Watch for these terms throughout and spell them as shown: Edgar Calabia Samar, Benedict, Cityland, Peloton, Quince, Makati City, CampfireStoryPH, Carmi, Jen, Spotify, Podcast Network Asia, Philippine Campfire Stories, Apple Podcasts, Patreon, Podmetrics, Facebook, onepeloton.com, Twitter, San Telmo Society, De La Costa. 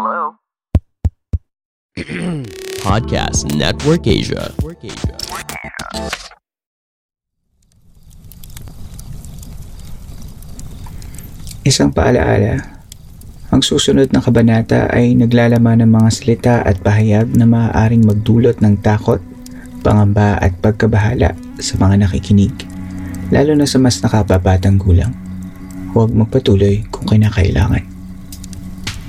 Hello. Podcast Network Asia. Isang paalaala. Ang susunod na kabanata ay naglalaman ng mga salita at pahayag na maaaring magdulot ng takot, pangamba at pagkabahala sa mga nakikinig, lalo na sa mas nakababatang gulang. Huwag magpatuloy kung kinakailangan.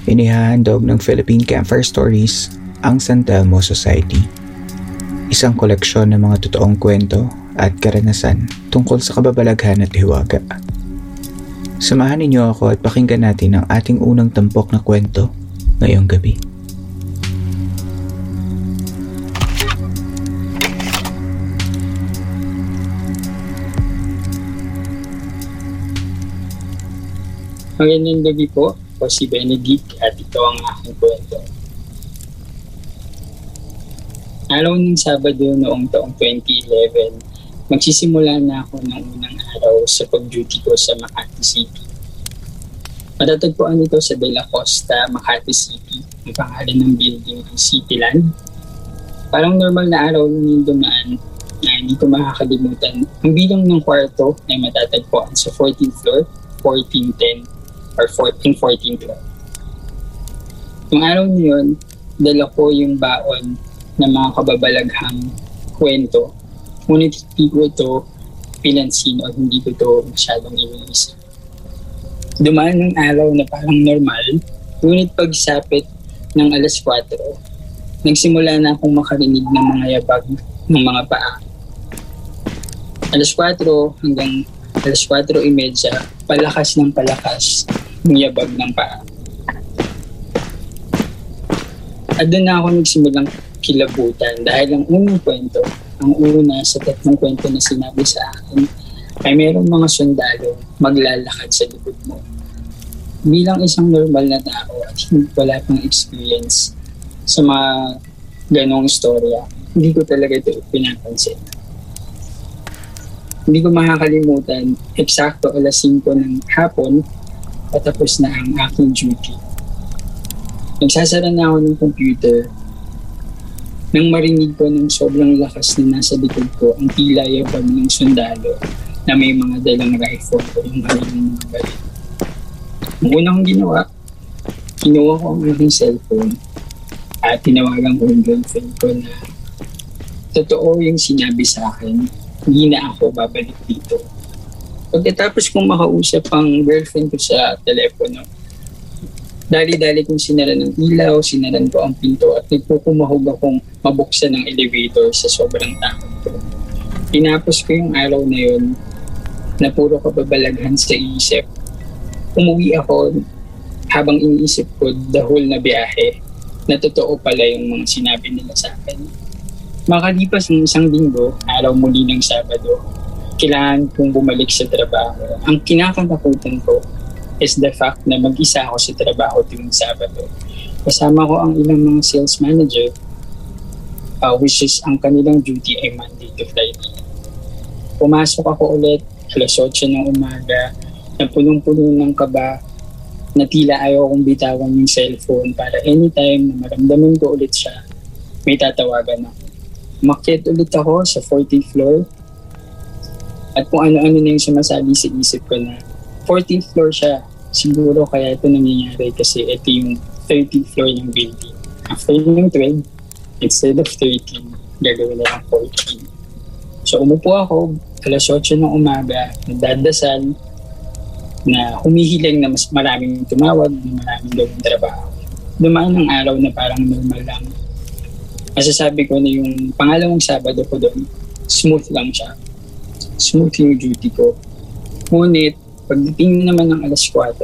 Inihahandog ng Philippine Campfire Stories ang San Telmo Society, isang koleksyon ng mga totoong kwento at karanasan tungkol sa kababalaghan at hiwaga. Samahan ninyo ako at pakinggan natin ang ating unang tampok na kwento ngayong gabi. Magandang gabi po, ako si Benedict at ito ang aking kwento. Araw ng Sabado noong taong 2011, magsisimula na ako ng unang araw sa pag-duty ko sa Makati City. Matatagpuan ito sa De La Costa, Makati City. Ang pangalan ng building ay Cityland. Parang normal na araw nung dumaan na hindi ko makakalimutan. Ang bilang ng kwarto ay matatagpuan sa 14th floor, 1410, or 1414 floor. Noong araw na yun, dala ko yung baon ng mga kababalaghang kwento. Ngunit hindi ko ito pinansin o hindi ko ito masyadong iniisip. Dumaan ng araw na parang normal, ngunit pagsapit ng alas 4, nagsimula na akong makarinig ng mga yabag ng mga paa. Alas 4 hanggang alas 4:30, palakas ng palakas ng yabag ng paa. At doon na ako nagsimulang kilabutan dahil ang unang kwento, ang una sa tatlong kwento na sinabi sa akin ay mayroong mga sundalo maglalakad sa likod mo. Bilang isang normal na tao at wala pang experience sa mga ganong istorya, hindi ko talaga ito pinapansin. Hindi ko makakalimutan, eksakto alas 5 ng hapon at tapos na ang aking duty. Nagsasara na ako ng computer nang marinig ko ng sobrang lakas na nasa likod ko ang tila yabag ng sundalo na may mga dalang rifle o yung maraming mga baril. Ang una kong kinuha ko ang aking cellphone at tinawagan ko yung girlfriend ko na totoo yung sinabi sa akin, hindi na ako babalik dito. Pagkatapos kong makausap ang girlfriend ko sa telepono, dali-dali kong sinara ng ilaw, sinaran ko ang pinto at nagpukumahog akong mabuksan ng elevator sa sobrang takot ko. Tinapos ko yung araw na yun na puro kababalaghan sa isip. Umuwi ako habang iniisip ko the whole na biyahe na totoo pala yung mga sinabi nila sa akin. Makalipas ng isang linggo, araw muli ng Sabado, kailangan kong bumalik sa trabaho. Ang kinakatakutan ko is the fact na mag-isa ako sa trabaho tuwing Sabado. Kasama ko ang ilang mga sales manager, which is ang kanilang duty ay Monday to Friday. Pumasok ako ulit alas 8 ng umaga na punong-puno ng kaba na tila ayaw kong bitawan yung cellphone para anytime na maramdaman ko ulit siya, may tatawagan ako. Umakyat ulit ako sa 40th floor at kung ano-ano na yung sumasabi sa isip ko na 14th floor siya. Siguro kaya ito nangyayari kasi ito yung 13th floor ng building. After yung 12, instead of 13, gagawin na lang 14. So umupo ako alas 8 ng umaga, nagdadasal na humihiling na mas maraming tumawag, na maraming gawing trabaho. Dumaan ang araw na parang normal lang. Masasabi ko na yung pangalawang Sabado ko doon, smooth lang siya. Smooth yung duty ko. Ngunit, Pagdating naman ng alas 4,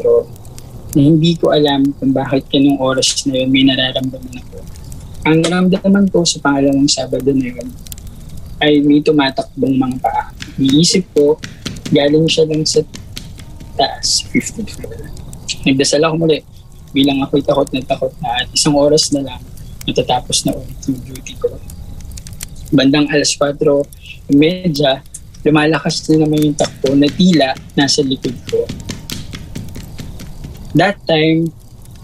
na hindi ko alam kung bakit kanong oras na yun may nararamdaman ako. Ang naramdaman ko sa pangalawang Sabado na yun ay may tumatakbong mga paa. Iisip ko, galing siya lang sa taas, 50th floor. Nagdasal ako muli bilang ako'y takot na at isang oras na lang natatapos na ulit yung duty ko. Bandang alas 4:30, lumalakas na naman yung takbo na tila nasa likod ko. That time,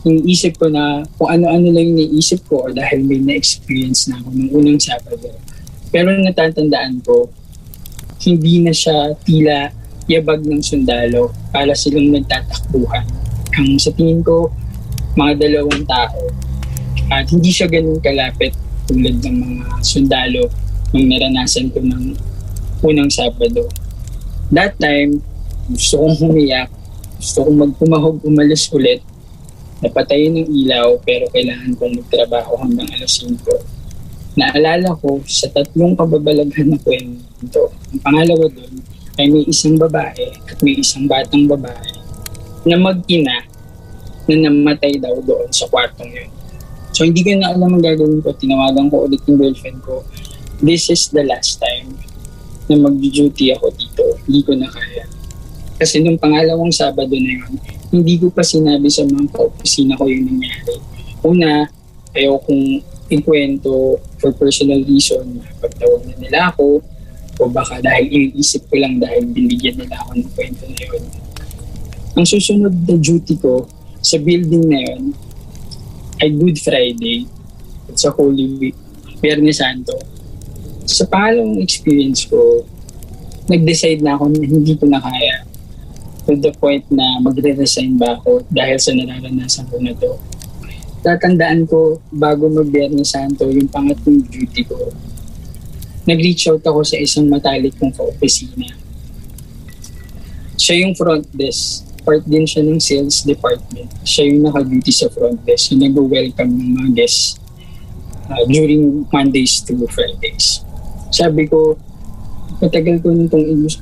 yung isip ko na kung ano-ano lang yung naisip ko dahil may na-experience na ako nung unang Sabado. Pero natatandaan ko, hindi na siya tila yabag ng sundalo para silang nagtatakbuhan. Ang sa tingin ko, mga dalawang tao. At hindi siya ganun kalapit tulad ng mga sundalo nung naranasan ko ng unang Sabado. That time, gusto kong humiyak. Gusto kong magpumahog, umalis ulit. Napatayin ng ilaw pero kailangan kong magtrabaho hanggang alas 5. Naalala ko sa tatlong kababalaghan na kwento, ang pangalawa doon ay may isang babae at may isang batang babae na mag-ina na namatay daw doon sa kwartong yun. So hindi ko na alam ang gagawin ko. Tinawagan ko ulit ng girlfriend ko, this is the last time na mag-duty ako dito. Hindi ko na kaya. Kasi nung pangalawang Sabado na yun, hindi ko pa sinabi sa mga ka-opisina ko yung nangyari. Una, ayaw kong ikwento for personal reason, pagtawag na nila ako o baka dahil iniisip ko lang dahil binigyan nila ako ng kwento na yun. Ang susunod na duty ko sa building na yun ay Good Friday at sa Holy Week, Biyernes Santo. Sa pangalawang experience ko, nag-decide na ako na hindi ko na kaya, to the point na magre-resign ba ako dahil sa nararanasan ko na to. Tatandaan ko, bago mag-Biyernes Santo, yung pangatlong duty ko, nag-reach out ako sa isang matalik kong ka-opisina. Siya yung front desk. Part din siya ng sales department. Siya yung naka-duty sa front desk. Yung nag-welcome ng mga guests during Mondays to Fridays. Sabi ko, matagal ko nung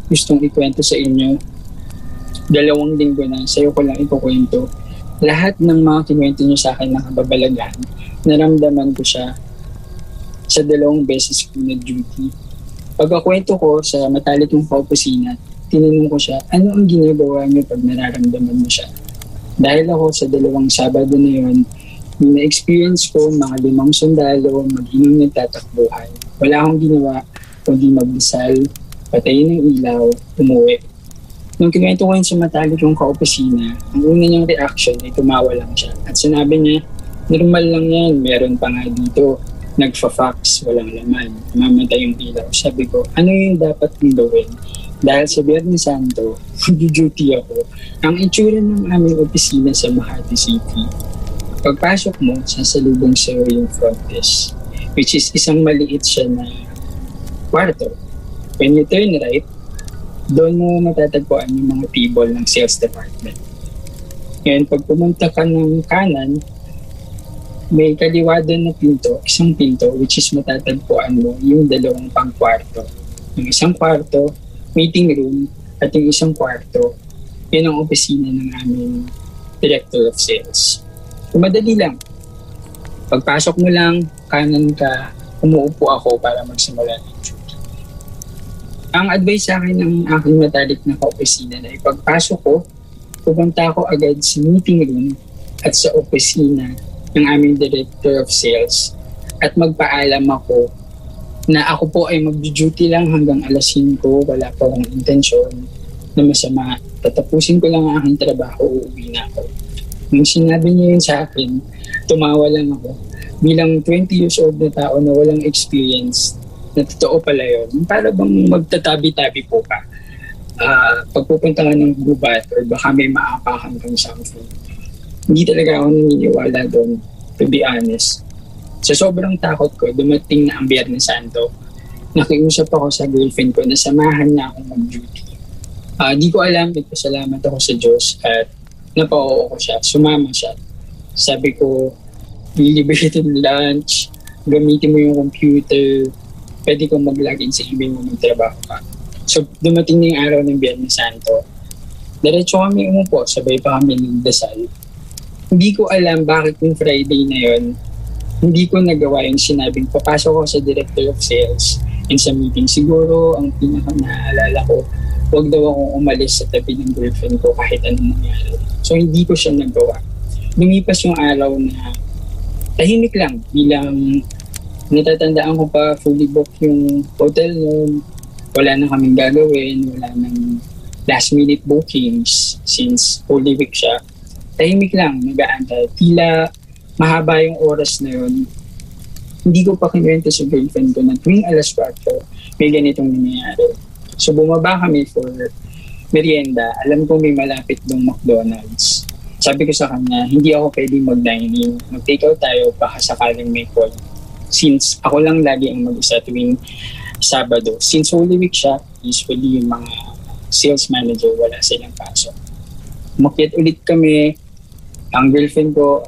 gustong ikwento sa inyo. 2 linggo na, sa'yo ko lang ikukwento. Lahat ng mga kinuwento niyo sa akin na kababalaghan, naramdaman ko siya sa 2 beses ko na duty. Pagkakwento ko sa matalik ng ka-opisina, tinanong ko siya, ano ang ginagawa niyo pag nararamdaman mo siya? Dahil ako sa 2 Sabado na yun, na-experience ko mga 5 sundalo, mag-inom nagtatakbuhan. Wala akong ginawa, kundi magdasal, patayin ng ilaw, umuwi. Nung kinuwento ko yun sa matalik yung ka-opisina, ang una niyang reaction ay tumawa lang siya. At sinabi niya, normal lang yan, meron pa nga dito. Nagfa-fax, walang laman, mamatay yung ilaw. Sabi ko, ano yung dapat kong gawin? Dahil sa Biyernes Santo, mag-duty ako. Ang itsura ng aming opisina sa Makati City, pagpasok mo, sasalubong sa'yo yung front desk, which is isang maliit siya na kwarto. When you turn right, doon mo matatagpuan yung mga table ng sales department. Ngayon, pag pumunta ka ng kanan, may kaliwa doon na pinto, isang pinto, which is matatagpuan mo yung 2 pangkwarto. Yung 1 kwarto, meeting room, at yung 1 kwarto, yun ang opisina ng aming director of sales. Madali lang. Pagpasok mo lang, kanan ka, umuupo ako para magsimula ng duty. Ang advice sa akin ng aking matalik na ka-opisina na ipagpasok ko, pupunta ako agad sa meeting room at sa opisina ng aming director of sales at magpaalam ako na ako po ay mag-duty lang hanggang alas 5, wala pa akong intensyon na masama. Tatapusin ko lang ang aking trabaho, uuwi na ako. Nung sinabi niya yun sa akin, tumawa lang ako. Bilang 20 years old na tao na walang experience, na totoo pala yun, para bang magtatabi-tabi po ka. Pagpupunta ka ng gubat or baka may maapakan kang something. Hindi talaga ako naniniwala doon, to be honest. Sa sobrang takot ko, dumating na ang Biyernes Santo, nakiusap ako sa girlfriend ko na samahan niya akong mag-duty. Di ko alam, nagpasalamat ako sa Diyos at napauo ko siya, sumama siya. Sabi ko, lilibre ng lunch, gamitin mo yung computer, pwede kong mag-login sa ibig mo, magtrabaho ka. So, dumating na yung araw ng Biyernes Santo. Diretso kami umupo, sabay pa kami ng dasal. Hindi ko alam bakit yung Friday na yon, hindi ko nagawa yung sinabing papasok ko sa Director of Sales and sa meeting. Siguro ang pinaka-naalala ko, huwag daw akong umalis sa tabi ng girlfriend ko kahit anong nangyari. So hindi ko siya nagawa. Lumipas yung araw na tahimik lang, bilang natatandaan ko pa fully booked yung hotel room, wala na kaming gagawin, wala nang last minute bookings since Holy Week siya. Tahimik lang, nag-aantay. Tila mahaba yung oras na yun. Hindi ko pa kinuwento sa girlfriend ko na tuwing alas 4, may ganitong nangyayari. So bumaba kami for merienda. Alam ko may malapit dong McDonald's. Sabi ko sa kanya, hindi ako pwedeng mag-dining. Mag-takeout tayo baka sakaling may call. Since ako lang lagi ang mag-isa tuwing Sabado. Since Holy Week siya, usually yung mga sales manager, wala silang pasok. Umakyat ulit kami, ang girlfriend ko,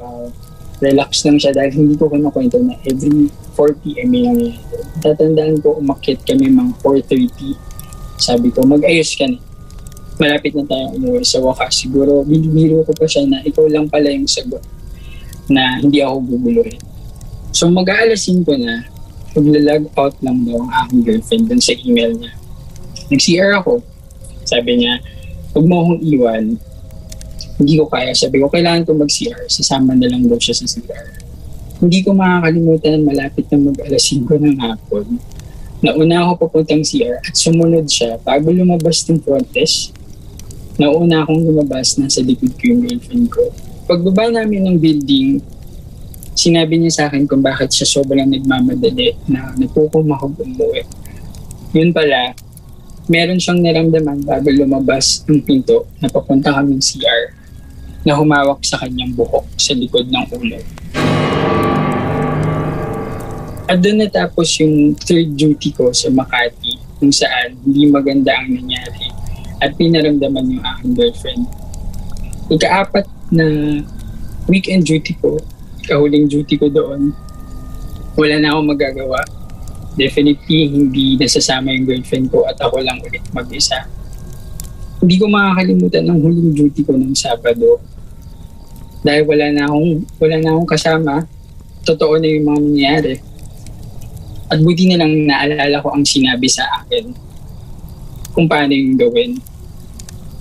relax lang siya dahil hindi ko kinukwento na every 4 p.m. yung tatandaan ko, umakyat kami mga 4:30. Sabi ko, mag-ayos ka na. Malapit na tayo umuwi sa wakas. Siguro, binibiro ko pa siya na ikaw lang pala yung sagot na hindi ako bubuluhin. So mag-aalasin ko na, pag-log out lang daw ang aking girlfriend dun sa email niya. Nag-CR ako. Sabi niya, huwag mo akong iwan, hindi ko kaya. Sabi ko, kailangan ko mag-CR, sasama na lang daw siya sa CR. Hindi ko makakalimutan, malapit na mag-alas 5 ng hapon. Nauna ako papuntang CR at sumunod siya bago lumabas ng front desk. Nauna akong lumabas, nasa likod ko yung girlfriend ko. Pagbaba namin ng building, sinabi niya sa akin kung bakit siya sobrang nagmamadali na nagpukumahog umuwi. Yun pala, meron siyang naramdaman bago lumabas ng pinto na papunta kaming CR na humawak sa kanyang buhok sa likod ng ulo. At doon natapos yung third duty ko sa Makati kung saan hindi maganda ang nangyari at pinaramdaman yung aking girlfriend. Ikaapat na weekend duty ko, kahuling duty ko doon, wala na akong magagawa. Definitely, hindi nasasama yung girlfriend ko at ako lang ulit mag-isa. Hindi ko makakalimutan ang huling duty ko ng Sabado. Dahil wala na akong kasama, totoo na yung mga nangyari. At buti na lang naalala ko ang sinabi sa akin kung paano yung gawin.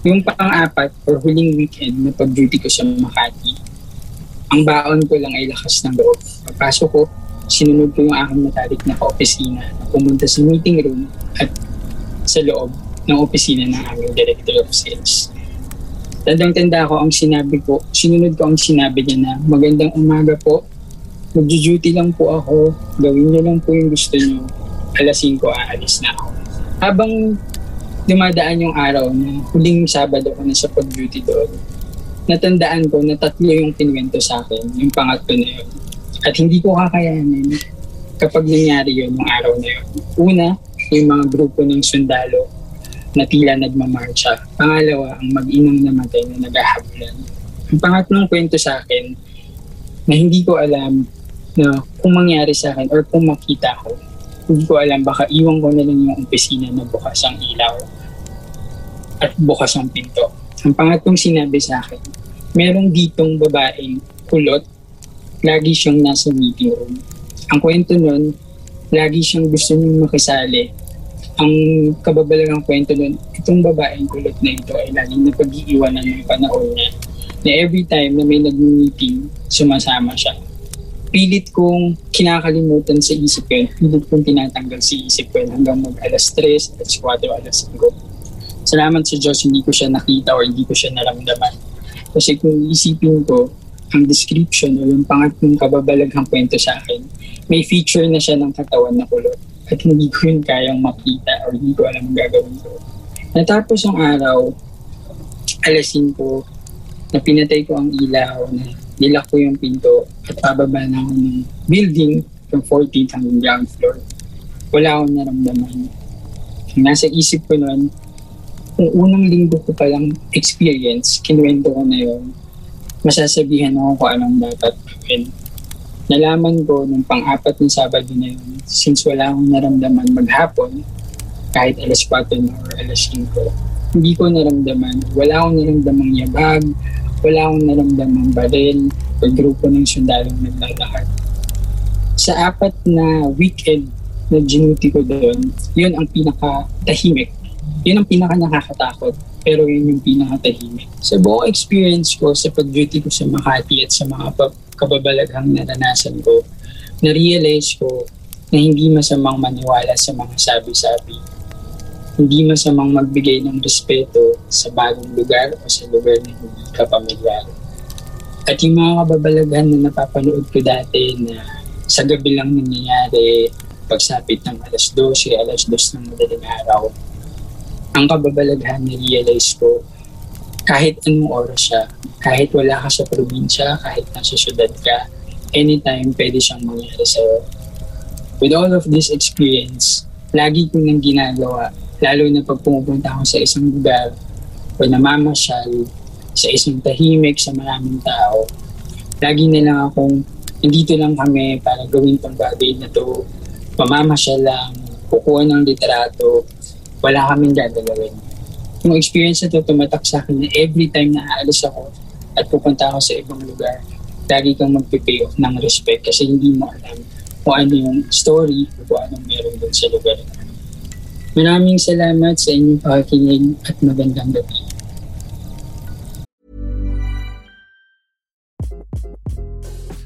Yung pang-apat or huling weekend na pag-duty ko sa Makati, ang baon ko lang ay lakas ng loob. Pagpasok ko, sinunod ko yung aking matalik na ka-opisina na pumunta sa meeting room at sa loob ng opisina ng aming Director of Sales. Tandang-tanda ko ang sinabi ko, sinunod ko ang sinabi niya na magandang umaga po, mag-duty lang po ako, gawin niyo lang po yung gusto niyo, alas 5 aalis na ako. Habang dumadaan yung araw na huling Sabado ko na sa pag-duty doon, natandaan ko na tatlo yung kinuwento sa akin, yung pangatlo na yun. At hindi ko kakayanin kapag nangyari yun ng araw na yun. Una, yung mga grupo ng sundalo na tila nagmamarcha. Pangalawa, ang mag-inang namatay na naghahabulan. Ang pangatlong kwento sa akin na hindi ko alam na kung mangyari sa akin or kung makita ko, hindi ko alam, baka iwan ko na lang yung opisina na bukas ang ilaw at bukas ang pinto. Ang pangatlong sinabi sa akin, merong ditong babaeng kulot, lagi siyang nasa meeting room. Ang kwento nun, lagi siyang gusto niyong makisali. Ang kababalagang kwento nun, itong babaeng kulot na ito ay laging napag-iiwanan ng panahon niya. Na every time na may nag-meeting, sumasama siya. Pilit kong kinakalimutan sa isip ko, pilit kong tinatanggal sa isip ko hanggang mag-alas 3, alas 4, alas 5. Salamat sa Diyos, hindi ko siya nakita o hindi ko siya naramdaman. Kasi kung isipin ko, ang description o yung pangatlong kababalaghang kwento sa akin, may feature na siya ng katawan na kulot at hindi ko yun kayang makita o hindi ko alam ang gagawin ko. Natapos ang araw, alasin ko na pinatay ko ang ilaw, na nilak ko yung pinto at pababa na ako ng building from 14th hanggang ground floor. Wala akong naramdaman. Nasa isip ko noon, kung unang linggo ko palang experience, kinuwento ko na yun, masasabihan ako kung anong dapat gawin. Nalaman ko nung pang-apat na Sabado na yun, since wala akong naramdaman maghapon, kahit alas 4 na or alas 5, hindi ko naramdaman. Wala akong naramdamang yabag, wala akong naramdamang baril o grupo ng sundalong naglalakad. Sa apat na weekend na ginuti ko doon, yun ang pinakatahimik. Yun ang pinakanakakatakot, pero yun yung pinakatahimik. Sa buong experience ko, sa pag-duty ko sa Makati at sa mga kababalaghang naranasan ko, na-realize ko na hindi masamang maniwala sa mga sabi-sabi. Hindi masamang magbigay ng respeto sa bagong lugar o sa lugar na hindi ka pamilyar. At yung mga kababalaghan na napapanood ko dati na sa gabi lang nangyayari, pagsapit ng alas 12, alas 2 ng madaling araw, ang kababalaghan na realize ko, kahit anong oras siya, kahit wala ka sa probinsya, kahit nasa syudad ka, anytime pwede siyang mangyari sa'yo. With all of this experience, lagi ko nang ginagawa, lalo na pag pumupunta ako sa isang lugar o namamasyal, sa isang tahimik, sa maraming tao, lagi na lang akong, nandito lang kami para gawin tong bagay na to, mamamasyal lang, kukuha ng litrato, wala kaming gagalawin. Yung experience na to, tumatak sa akin na every time na aalis ako at pupunta ako sa ibang lugar, lagi kang magpipay off ng respect kasi hindi mo alam kung ano yung story o kung anong meron doon sa lugar na. Maraming salamat sa inyong pakikinig at magandang gabi.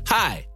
Hi,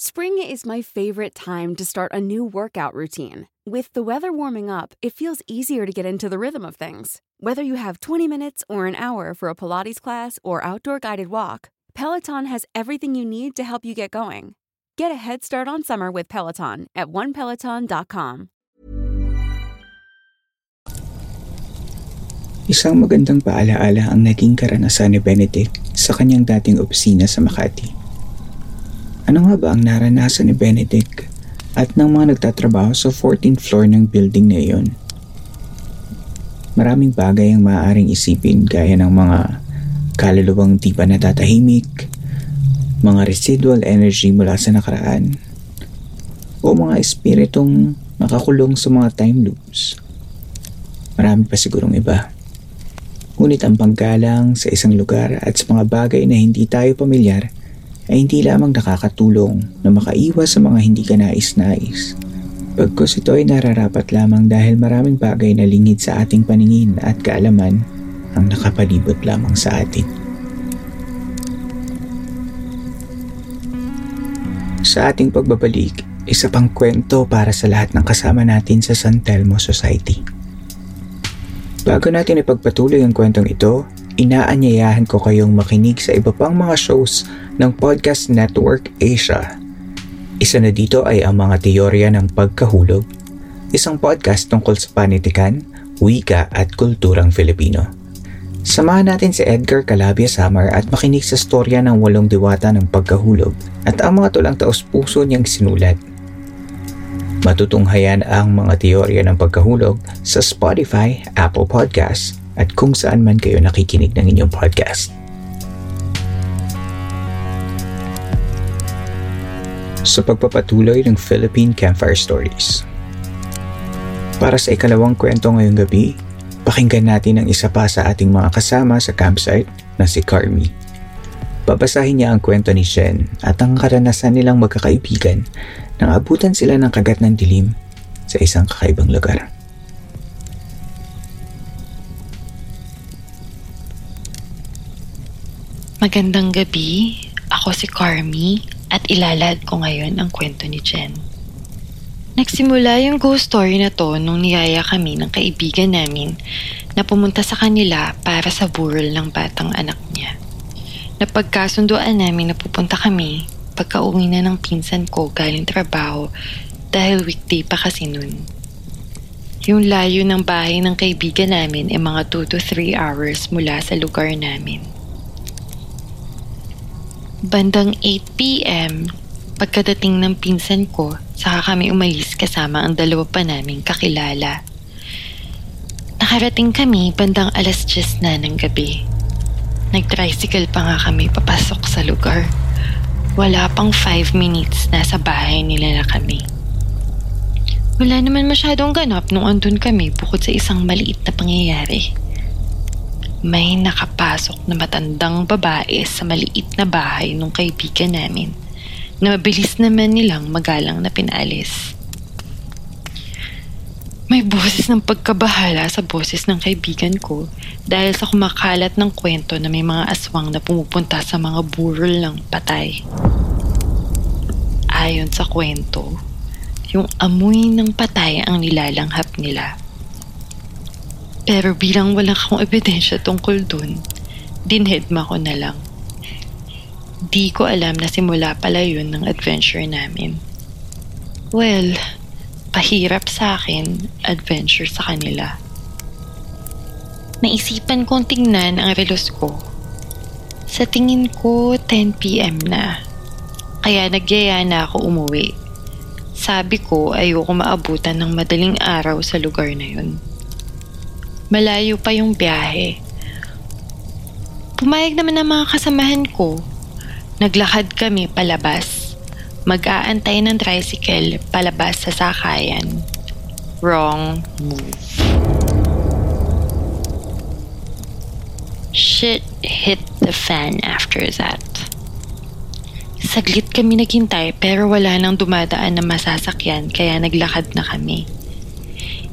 Spring is my favorite time to start a new workout routine. With the weather warming up, it feels easier to get into the rhythm of things. Whether you have 20 minutes or an hour for a Pilates class or outdoor guided walk, Peloton has everything you need to help you get going. Get a head start on summer with Peloton at onepeloton.com. Isang magandang paalaala ang naging karanasan ni Benedict sa kanyang dating opisina sa Makati. Ano nga ba ang naranasan ni Benedict at ng mga nagtatrabaho sa 14th floor ng building na iyon? Maraming bagay ang maaaring isipin gaya ng mga kaluluwang di pa natatahimik, mga residual energy mula sa nakaraan, o mga espiritong nakakulong sa mga time loops. Marami pa sigurong iba. Ngunit ang panggalang sa isang lugar at sa mga bagay na hindi tayo pamilyar ay hindi lamang nakakatulong na makaiwas sa mga hindi ka nais-nais, pagkos ito ay nararapat lamang dahil maraming bagay na lingid sa ating paningin at kaalaman ang nakapalibot lamang sa atin. Sa ating pagbabalik, isa pang kwento para sa lahat ng kasama natin sa San Telmo Society. Bago natin ipagpatuloy ang kwentong ito, inaanyayahan ko kayong makinig sa iba pang mga shows ng Podcast Network Asia. Isa na dito ay ang mga teorya ng pagkahulog, isang podcast tungkol sa panitikan, wika at kulturang Filipino. Samahan natin si Edgar Calabia Samar at makinig sa storya ng walong diwata ng pagkahulog at ang mga tulang taos-puso niyang sinulat. Matutunghayan ang mga teorya ng pagkahulog sa Spotify, Apple Podcasts at kung saan man kayo nakikinig ng inyong podcast. Sa pagpapatuloy ng Philippine Campfire Stories. Para sa ikalawang kwento ngayong gabi, pakinggan natin ang isa pa sa ating mga kasama sa campsite na si Carmi. Babasahin niya ang kwento ni Jen at ang karanasan nilang magkakaibigan nang abutan sila ng kagat ng dilim sa isang kakaibang lugar. Magandang gabi. Ako si Carmi at ilalahad ko ngayon ang kwento ni Jen. Nagsimula yung ghost story na to nung niyaya kami ng kaibigan namin na pumunta sa kanila para sa burol ng batang anak niya. Napagkasunduan namin na pupunta kami pagka-uwi na ng pinsan ko galing trabaho dahil weekday pa kasi noon. Yung layo ng bahay ng kaibigan namin ay mga 2 to 3 hours mula sa lugar namin. Bandang 8 p.m, pagkadating ng pinsan ko, saka kami umalis kasama ang dalawa pa naming kakilala. Nakarating kami bandang 10:00 na ng gabi. Nag-tricycle pa nga kami papasok sa lugar. Wala pang 5 minutes na sa bahay nila na kami. Wala naman masyadong ganap nung andun kami bukod sa isang maliit na pangyayari. May nakapasok na matandang babae sa maliit na bahay nung kaibigan namin na mabilis naman nilang magalang na pinalis. May boses ng pagkabahala sa boses ng kaibigan ko dahil sa kumakalat ng kwento na may mga aswang na pumupunta sa mga burol ng patay. Ayon sa kwento, yung amoy ng patay ang nilalanghap nila. Pero bilang wala akong ebidensya tungkol dun, dinhedma ko na lang. Di ko alam na simula pala yun ng adventure namin. Well, pahirap sa akin, adventure sa kanila. Naisipan kong tingnan ang relos ko. Sa tingin ko, 10 p.m. na. Kaya nagyaya na ako umuwi. Sabi ko, ayoko maabutan ng madaling araw sa lugar na yun. Malayo pa yung biyahe. Pumayag naman ang mga kasamahan ko. Naglakad kami palabas. Mag-aantay ng tricycle palabas sa sakayan. Wrong move. Shit hit the fan after that. Saglit kami naghintay pero wala nang dumadaan na masasakyan kaya naglakad na kami.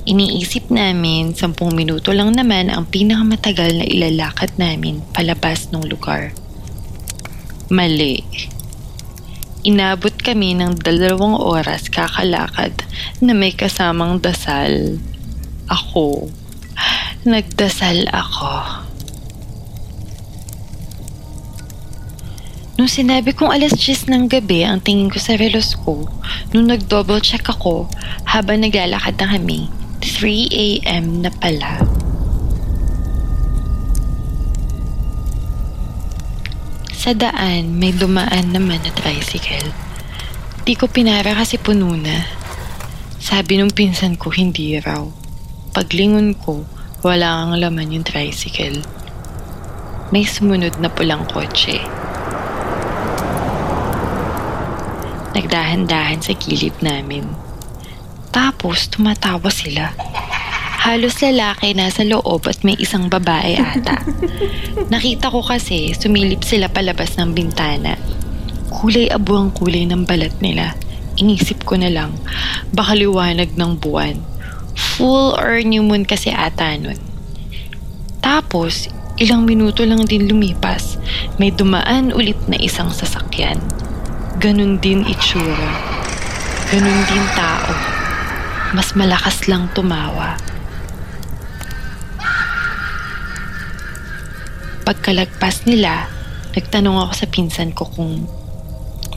Iniisip namin 10 minuto lang naman ang pinakamatagal na ilalakad namin palabas ng lugar. Mali. Inabot kami ng 2 oras kakalakad na may kasamang dasal. Ako. Nagdasal ako. Nung sinabi kong 10:00 ng gabi ang tingin ko sa relos ko, nung nag-double check ako habang naglalakad na kami, 3 a.m. na pala. Sa daan, may dumaan naman na tricycle. Di ko pinara kasi puno na. Sabi nung pinsan ko, hindi raw. Paglingon ko, wala kang laman yung tricycle. May sumunod na pulang kotse. Nagdahan-dahan sa gilid namin. Tapos, tumatawa sila. Halos lalaki na sa loob at may isang babae ata. Nakita ko kasi sumilip sila palabas ng bintana. Kulay abo ang kulay ng balat nila. Inisip ko na lang, baka liwanag ng buwan. Full or new moon kasi ata nun. Tapos, ilang minuto lang din lumipas. May dumaan ulit na isang sasakyan. Ganun din itsura. Ganun din tao. Mas malakas lang tumawa. Pagkalagpas nila, nagtanong ako sa pinsan ko kung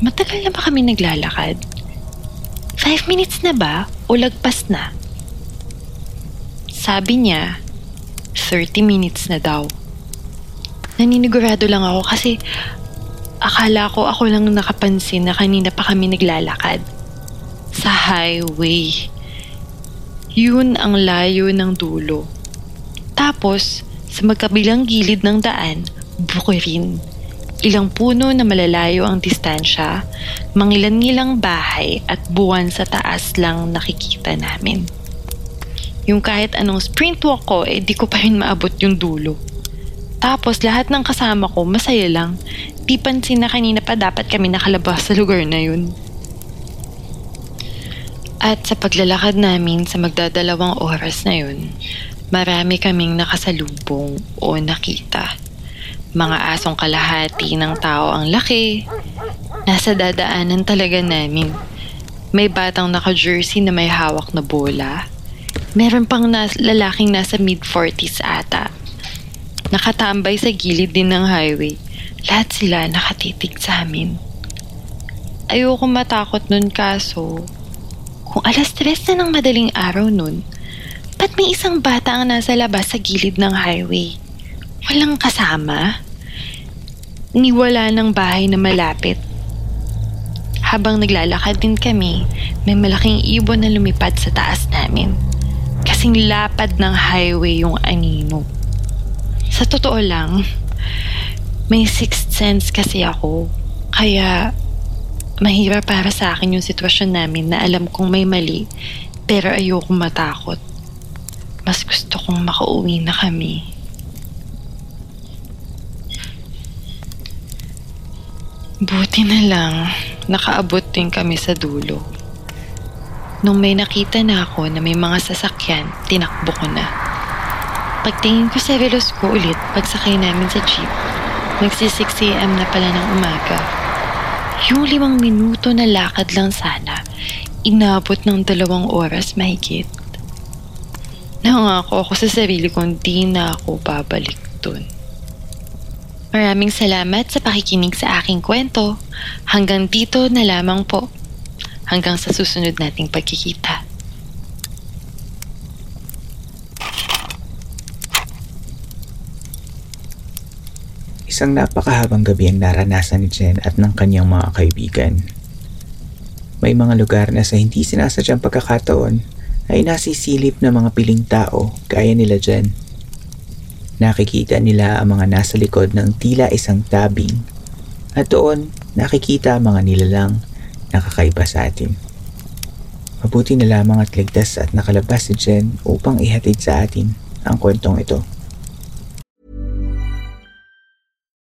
matagal na ba kami naglalakad? 5 minutes na ba o lagpas na? Sabi niya, 30 minutes na daw. Naninigurado lang ako kasi akala ko ako lang nakapansin na kanina pa kami naglalakad. Sa highway. Yun ang layo ng dulo. Tapos, sa magkabilang gilid ng daan, bukirin. Ilang puno na malalayo ang distansya, mangilan-ngilang bahay at buwan sa taas lang nakikita namin. Yung kahit anong sprint walk ko, di ko pa rin maabot yung dulo. Tapos lahat ng kasama ko, masaya lang. Di pansin na kanina pa dapat kami nakalabas sa lugar na yun. At sa paglalakad namin sa magdadalawang oras na yun, marami kaming nakasalubong o nakita. Mga asong kalahati ng tao ang laki. Nasa dadaanan talaga namin. May batang naka-jersey na may hawak na bola. Meron pang lalaking nasa mid-40s ata. Nakatambay sa gilid din ng highway. Lahat sila nakatitig sa amin. Ayoko matakot nun kaso, kung 3:00 na ng madaling araw nun, Ba't may isang bata ang nasa labas sa gilid ng highway? Walang kasama? Niwala ng bahay na malapit. Habang naglalakad din kami, may malaking ibon na lumipad sa taas namin. Kasing lapad ng highway yung anino. Sa totoo lang, may sixth sense kasi ako. Kaya mahirap para sa akin yung sitwasyon namin na alam kong may mali pero ayokong matakot. Mas gusto kong makauwi na kami. Buti na lang, nakaabot din kami sa dulo. Nung may nakita na ako na may mga sasakyan, tinakbo ko na. Pagtingin ko sa velos ko ulit, pagsakay namin sa jeep, magsi-6 AM na pala ng umaga. Yung 5 minuto na lakad lang sana, inabot ng 2 oras mahigit. Nangako ako sa sarili kong di na ako babalik dun. Maraming salamat sa pakikinig sa aking kwento. Hanggang dito na lamang po. Hanggang sa susunod nating pagkikita. Isang napakahabang gabi ang naranasan ni Jen at ng kanyang mga kaibigan. May mga lugar na sa hindi sinasadyang pagkakataon ay nasisilip ng mga piling tao gaya nila Jen. Nakikita nila ang mga nasa likod ng tila isang tabing at doon nakikita ang mga nilalang nakakaiba sa atin. Mabuti na lamang at ligtas at nakalabas si Jen upang ihatid sa atin ang kwentong ito.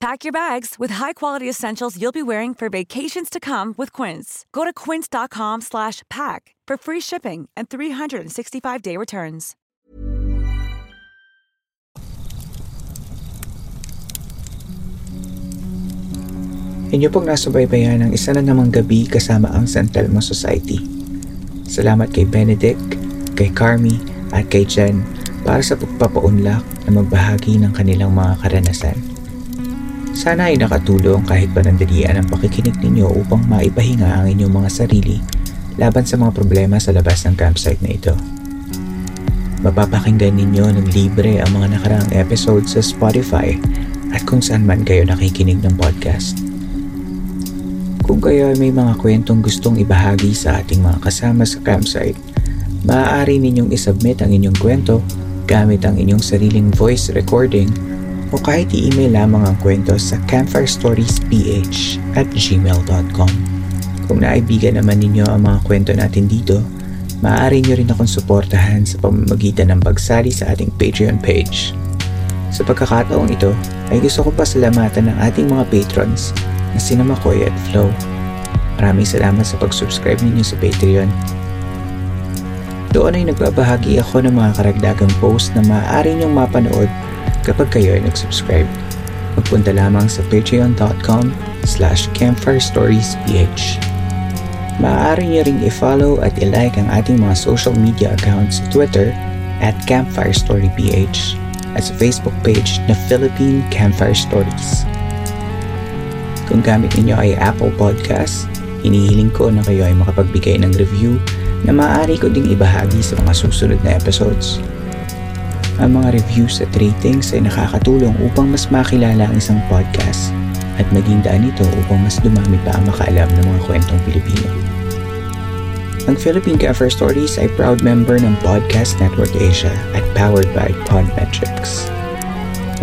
Pack your bags with high-quality essentials you'll be wearing for vacations to come with Quince. Go to quince.com/pack for free shipping and 365-day returns. Inyo pong nasubaybayan ang isa na namang gabi kasama ang San Telmo Society. Salamat kay Benedict, kay Carmi, at kay Jen para sa pagpapaunlak na magbahagi ng kanilang mga karanasan. Sana ay nakatulong kahit panandalian ang pakikinig ninyo upang maipahinga ang inyong mga sarili laban sa mga problema sa labas ng campsite na ito. Mapapakinggan ninyo ng libre ang mga nakaraang episode sa Spotify at kung saan man kayo nakikinig ng podcast. Kung kayo ay may mga kwentong gustong ibahagi sa ating mga kasama sa campsite, maaari ninyong isubmit ang inyong kwento gamit ang inyong sariling voice recording o kahit i-email lamang ang kwento sa CampfireStoryPH@gmail.com. Kung naibigan naman ninyo ang mga kwento natin dito, maaari nyo rin akong suportahan sa pamamagitan ng pagsali sa ating Patreon page. Sa pagkakataong ito, ay gusto ko pasalamatan ng ating mga patrons na sina Makoy at Flow. Maraming salamat sa pag-subscribe ninyo sa Patreon. Doon ay nagbabahagi ako ng mga karagdagang post na maaari niyong mapanood kapag kayo ay nag-subscribe. Magpunta lamang sa patreon.com/campfirestoriesph. Maaari niyo ring i-follow at i-like ang ating mga social media accounts sa Twitter @campfirestoryph at sa Facebook page na Philippine Campfire Stories. Kung gamit ninyo ay Apple Podcasts, hinihiling ko na kayo ay makapagbigay ng review na maaari ko ding ibahagi sa mga susunod na episodes. Ang mga reviews at ratings ay nakakatulong upang mas makilala ang isang podcast at maging daan ito upang mas dumami pa ang makaalam ng mga kwentong Pilipino. Ang Philippine Campfire Stories ay proud member ng Podcast Network Asia at powered by Podmetrics,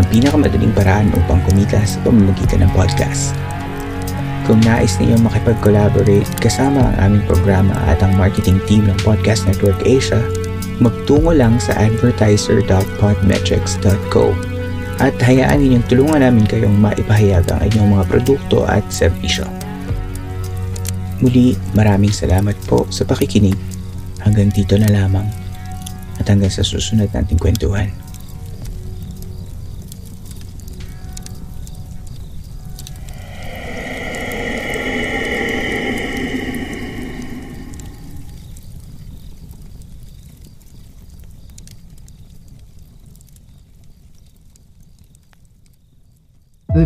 ang pinakamadaling paraan upang kumita sa pamamagitan ng podcast. Kung nais ninyong makipag-collaborate kasama ang aming programa at ang marketing team ng Podcast Network Asia, magtungo lang sa advertiser.podmetrics.co at hayaan ninyong tulungan namin kayong maipahayag ang inyong mga produkto at serbisyo. Muli, maraming salamat po sa pakikinig. Hanggang dito na lamang at hanggang sa susunod nating kwentuhan. The